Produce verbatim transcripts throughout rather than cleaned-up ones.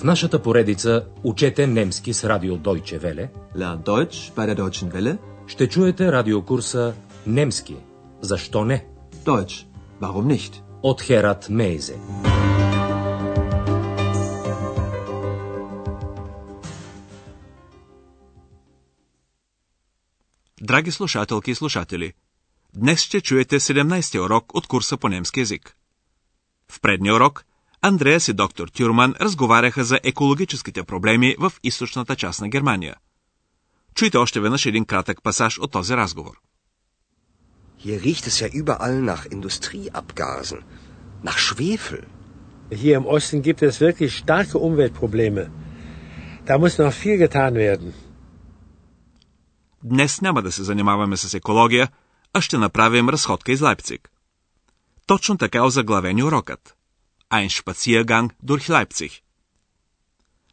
В нашата поредица Учете немски с Радио Дойче Веле. Lern Deutsch bei der Deutschen Welle. Ще чуете радиокурса Немски. Защо не? Deutsch. Warum nicht? От Херат Мейзе. Драги слушателки и слушатели, днес ще чуете седемнайсети урок от курса по немски език. В предния урок Андреас и доктор Тюрман разговаряха за екологическите проблеми в източната част на Германия. Чуйте още веднъж един кратък пасаж от този разговор. Hier riecht es ja überall nach Industrieabgasen, nach Schwefel. Hier im Osten gibt es wirklich starke Umweltprobleme. Da muss noch viel getan werden. Днес няма да се занимаваме с екология, а ще направим разходка из Лейпциг. Точно така е озаглавен урокът. Ein Spaziergang durch Leipzig.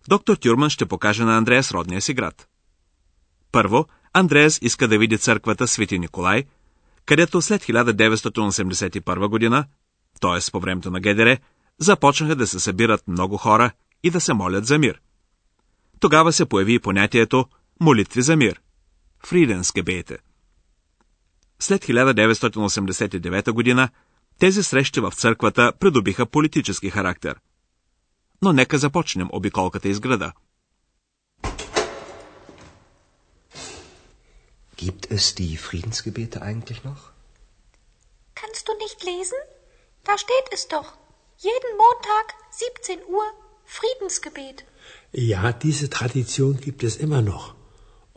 Доктор Тюрман ще покаже на Андреас родния си град. Първо, Андреас иска да види църквата Св. Николай, където след хиляда деветстотин осемдесет и първа година, т.е. по времето на ГДР, започнаха да се събират много хора и да се молят за мир. Тогава се появи понятието молитви за мир. Friedensgebete. След хиляда деветстотин осемдесет и девета година тези срещи в църквата придобиха политически характер. Но нека започнем обиколката из града. Gibt es die Friedensgebete eigentlich noch? Kannst du nicht lesen? Da steht es doch. Jeden Montag, siebzehn Uhr, Friedensgebet. Ja, diese Tradition gibt es immer noch,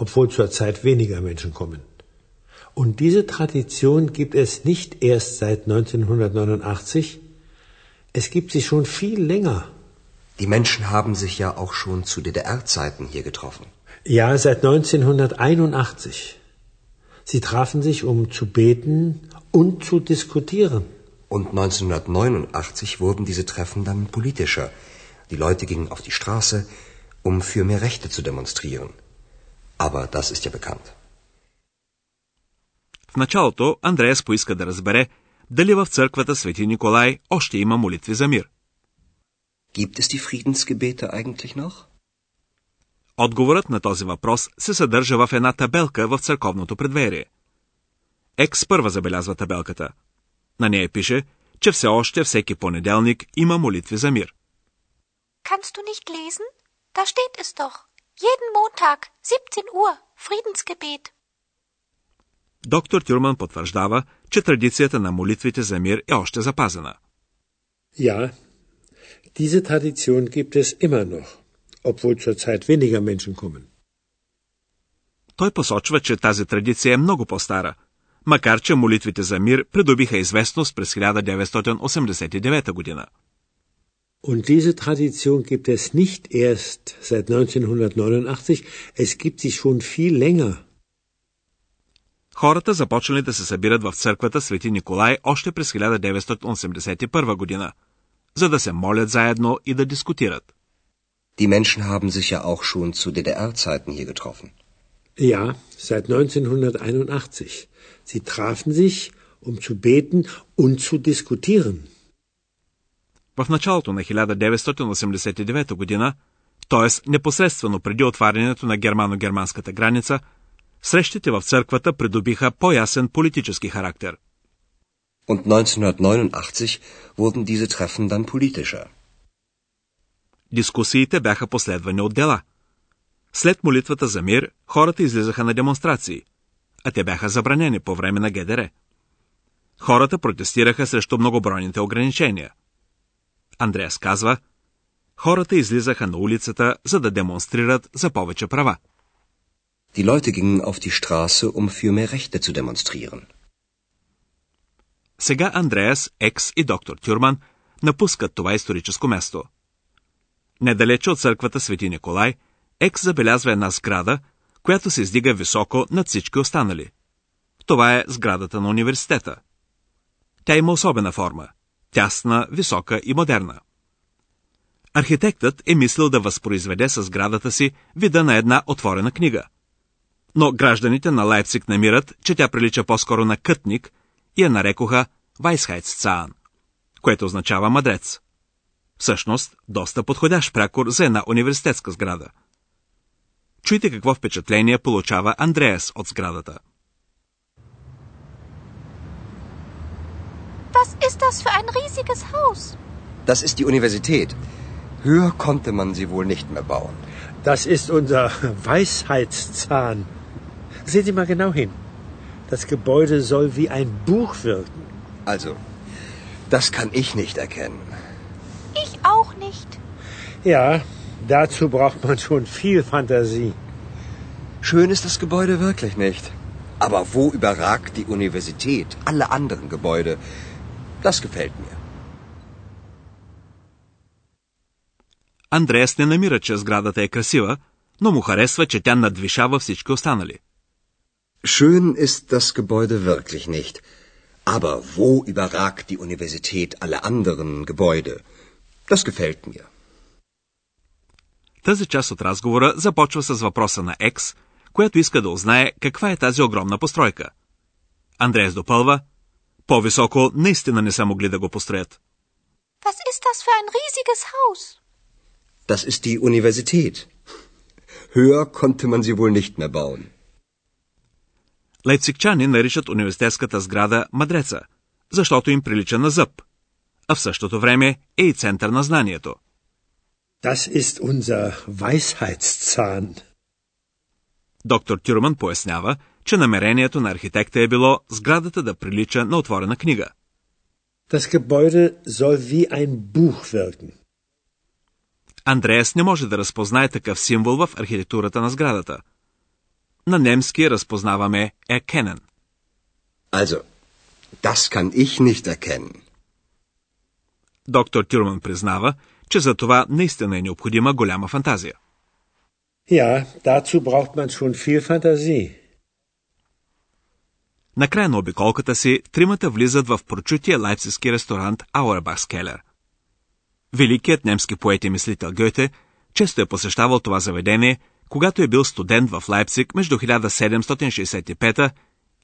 obwohl zurzeit weniger Menschen kommen. Und diese Tradition gibt es nicht erst seit neunzehnhundertneunundachtzig. Es gibt sie schon viel länger. Die Menschen haben sich ja auch schon zu D D R-Zeiten hier getroffen. Ja, seit neunzehnhunderteinundachtzig. Sie trafen sich, um zu beten und zu diskutieren. Und neunzehnhundertneunundachtzig wurden diese Treffen dann politischer. Die Leute gingen auf die Straße, um für mehr Rechte zu demonstrieren. Aber das ist ja bekannt. В началото Андреас поиска да разбере дали в църквата Св. Николай още има молитви за мир. Gibt es die Friedensgebete eigentlich noch? Отговорът на този въпрос се съдържа в една табелка в църковното предверие. Екс първа забелязва табелката. На нея пише, че все още всеки понеделник има молитви за мир. Kannst du nicht lesen? Da steht es doch. Jeden Montag, siebzehn Uhr, Friedensgebet. Доктор Тюрман потвърждава, че традицията на молитвите за мир е още запазена. Ja, diese Tradition gibt es immer noch, obwohl zurzeit weniger Menschen kommen. Той посочва, че тази традиция е много по-стара, макар че молитвите за мир придобиха известност през хиляда деветстотин осемдесет и девета година. Und diese Tradition gibt es nicht erst seit neunzehnhundertneunundachtzig, es gibt sie schon viel länger. Хората започнали да се събират в църквата Св. Николай още през хиляда деветстотин осемдесет и първа година, за да се молят заедно и да дискутират. Die Menschen haben sich ja auch schon zu D D R-Zeiten hier getroffen. Ja, seit neunzehnhunderteinundachtzig. Sie trafen sich, um zu beten und zu diskutieren. В началото на хиляда деветстотин осемдесет и девета година, т.е. непосредствено преди отварянето на германо-германската граница, срещите в църквата придобиха по-ясен политически характер. Und neunzehnhundertneunundachtzig wurden diese Treffen dann politischer. Дискусиите бяха последвани от дела. След молитвата за мир, хората излизаха на демонстрации, а те бяха забранени по време на ГДР. Хората протестираха срещу многобройните ограничения. Андреас казва, хората излизаха на улицата, за да демонстрират за повече права. Die Leute gingen auf die Straße, um für mehr Rechte zu demonstrieren. Сега Андреас, Екс и доктор Тюрман напускат това историческо място. Недалече от църквата Св. Николай, Екс забелязва една сграда, която се издига високо над всички останали. Това е сградата на университета. Тя има особена форма – тясна, висока и модерна. Архитектът е мислил да възпроизведе със сградата си вида на една отворена книга. Но гражданите на Лейпциг намират, че тя прилича по-скоро на кътник и я нарекоха Weisheitszahn, което означава мъдрец. Всъщност, доста подходящ прякор за една университетска сграда. Чуйте какво впечатление получава Андреас от сградата. Was ist das für ein riesiges Haus? Das ist die Universität. Höher konnte man sie wohl nicht mehr bauen. Das ist unser Weisheitszahn. Sehen Sie mal genau hin. Das Gebäude soll wie ein Buch wirken. Also, das kann ich nicht erkennen. Ich auch nicht. Ja, dazu braucht man schon viel Fantasie. Schön ist das Gebäude wirklich nicht. Aber wo überragt die Universität alle anderen Gebäude? Das gefällt mir. Андреас не намира, че сградата е красива, но му харесва, че тя надвишава всички останали. Schön ist das Gebäude wirklich nicht. Aber wo überragt die Universität alle anderen Gebäude? Das gefällt mir. Тази част от разговора започва с въпроса на Екс, която иска да узнае каква е тази огромна постройка. Андреас допълва: по-високо наистина не са могли да го построят. Was ist das für ein riesiges Haus? Das ist die Universität. Höher konnte man sie wohl nicht mehr bauen. Лейпцигчани наричат университетската сграда мадреца, защото им прилича на зъб, а в същото време е и център на знанието. Das ist unser Weisheitszahn. Доктор Тюрман пояснява, че намерението на архитекта е било сградата да прилича на отворена книга. Das Gebäude soll wie ein Buch wirken. Андреас не може да разпознае такъв символ в архитектурата на сградата. На немски разпознаваме erkennen. Also, das kann ich nicht erkennen. Доктор Тюрман признава, че за това наистина е необходима голяма фантазия. Ja, dazu braucht man schon viel Fantasie. Накрая на обиколката си, тримата влизат в прочутия лайпцигски ресторант Auerbachs Keller. Великият немски поет и мислител Гьоте често е посещавал това заведение, когато е бил студент в Лайпциг между хиляда седемстотин шейсет и пета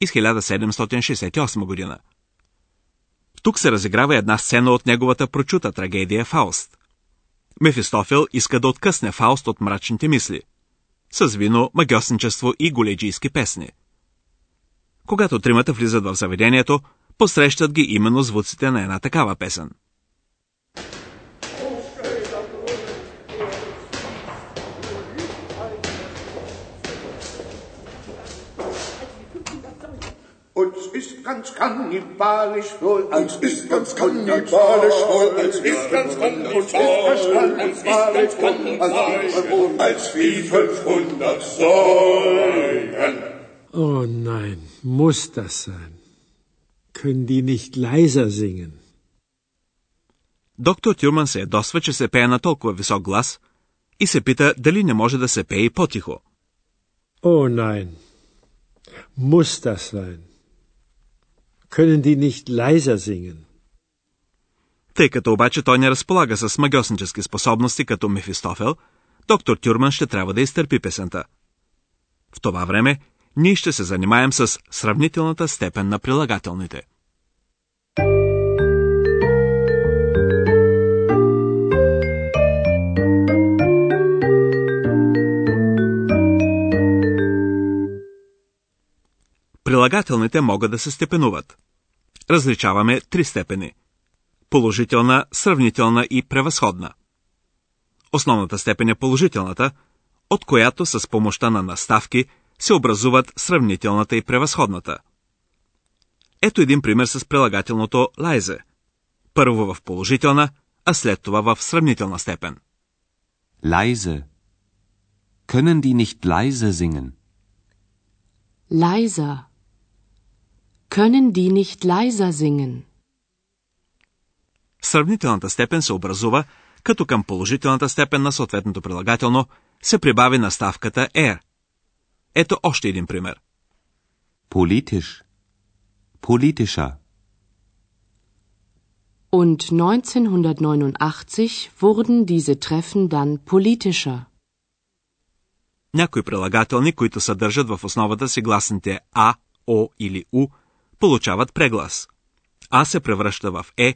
и хиляда седемстотин шейсет и осма година. Тук се разиграва една сцена от неговата прочута трагедия Фауст. Мефистофел иска да откъсне Фауст от мрачните мисли, с вино, магьосничество и голеджийски песни. Когато тримата влизат в заведението, посрещат ги именно звуците на една такава песен. Ganz kannibalisch wohl, als ist ganz kannibalisch wohl, als ist ganz kannibalisch wohl, als wie fünfhundert Säulen. Oh nein, muss das sein? Können die nicht leiser singen? Доктор Тюрман се ядосва, че се пее на толкова висок глас и се пита дали не може да се пее и по-тихо. Oh nein, muss das sein? Können die nicht leiser singen? Тъй като обаче той не разполага с магьоснически способности като Мефистофел, доктор Тюрман ще трябва да изтърпи песента. В това време ние ще се занимаем с сравнителната степен на прилагателните. Прилагателните могат да се степенуват. Различаваме три степени: положителна, сравнителна и превъзходна. Основната степен е положителната, от която с помощта на наставки се образуват сравнителната и превъзходната. Ето един пример с прилагателното leise. Първо в положителна, а след това в сравнителна степен. Leise. Können die nicht leise singen? Leiser. Können die nicht leiser singen? Сравнителната степен се образува, като към положителната степен на съответното прилагателно се прибави наставката er. Ето още един пример. Politisch. Politischer. Und neunzehnhundertneunundachtzig wurden diese Treffen dann politischer. Някои прилагателни, които съдържат в основата си гласните а, о или у, получават преглас. А се превръща в е,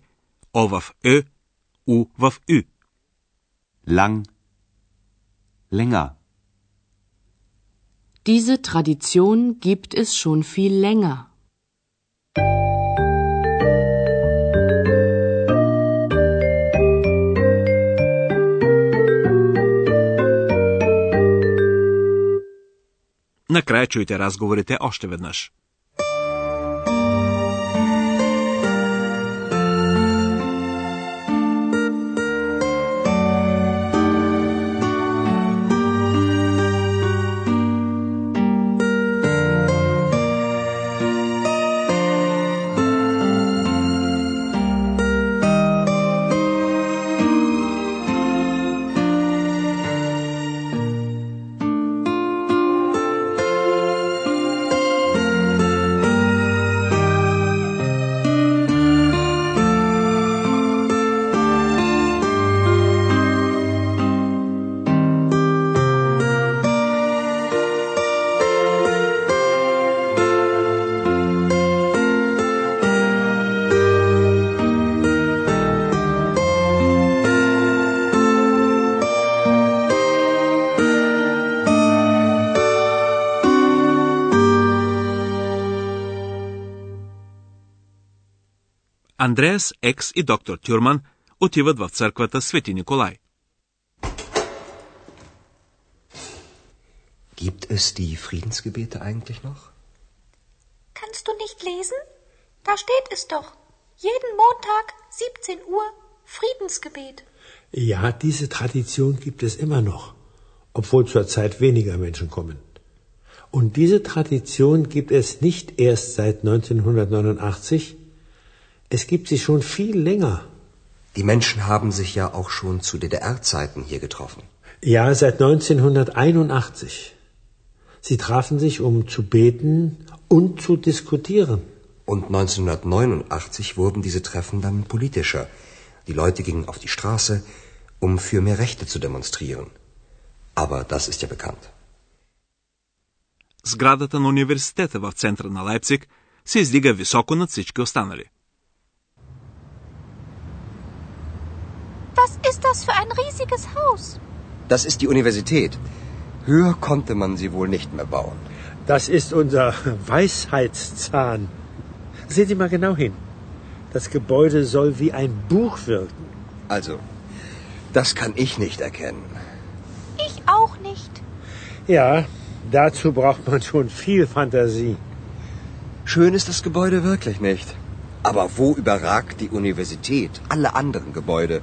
о в е, у в ю. lang, länger. Diese Tradition gibt es schon viel länger. Накрая чуйте разговорите още веднъж. Андреас, Екс и доктор Тюрман отиват в църквата Св. Николай. Gibt es die Friedensgebete eigentlich noch? Kannst du nicht lesen? Da steht es doch. Jeden Montag, siebzehn Uhr, Friedensgebet. Ja, diese Tradition gibt es immer noch, obwohl zurzeit weniger Menschen kommen. Und diese Tradition gibt es nicht erst seit neunzehnhundertneunundachtzig. Es gibt sie schon viel länger. Die Menschen haben sich ja auch schon zu D D R-Zeiten hier getroffen. Ja, seit neunzehnhunderteinundachtzig. Sie trafen sich, um zu beten und zu diskutieren. Und neunzehnhundertneunundachtzig wurden diese Treffen dann politischer. Die Leute gingen auf die Straße, um für mehr Rechte zu demonstrieren. Aber das ist ja bekannt. Сградата на университета в центъра на Лейпциг се издига високо над всички останали. Was ist das für ein riesiges Haus? Das ist die Universität. Höher konnte man sie wohl nicht mehr bauen. Das ist unser Weisheitszahn. Sehen Sie mal genau hin. Das Gebäude soll wie ein Buch wirken. Also, das kann ich nicht erkennen. Ich auch nicht. Ja, dazu braucht man schon viel Fantasie. Schön ist das Gebäude wirklich nicht. Aber wo überragt die Universität alle anderen Gebäude?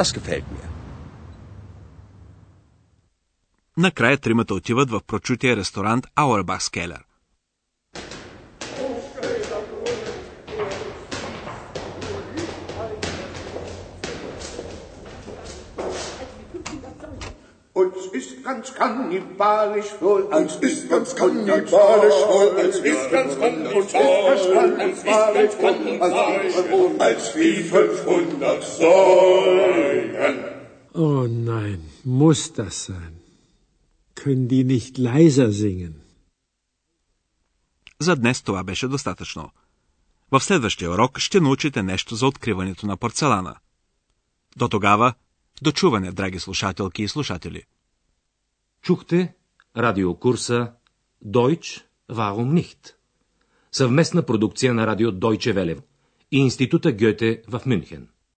Das gefällt mir. Накрая тримата отиват в прочутия ресторант Auerbachs Keller. Uns ist ganz kannibalisch wohl, uns ist ganz kannibalisch wohl, uns ist ganz kannibalisch wohl, als wie fünfhundert Säulen. Oh nein, muss das sein? Können die nicht leiser singen? За днес това беше достатъчно. В следващия урок ще научите нещо за откриването на порцелана. До тогава, до чуване, драги слушателки и слушатели. Чухте радиокурса Deutsch, warum nicht? Съвместна продукция на Радио Дойче Веле и института Гьоте в Мюнхен.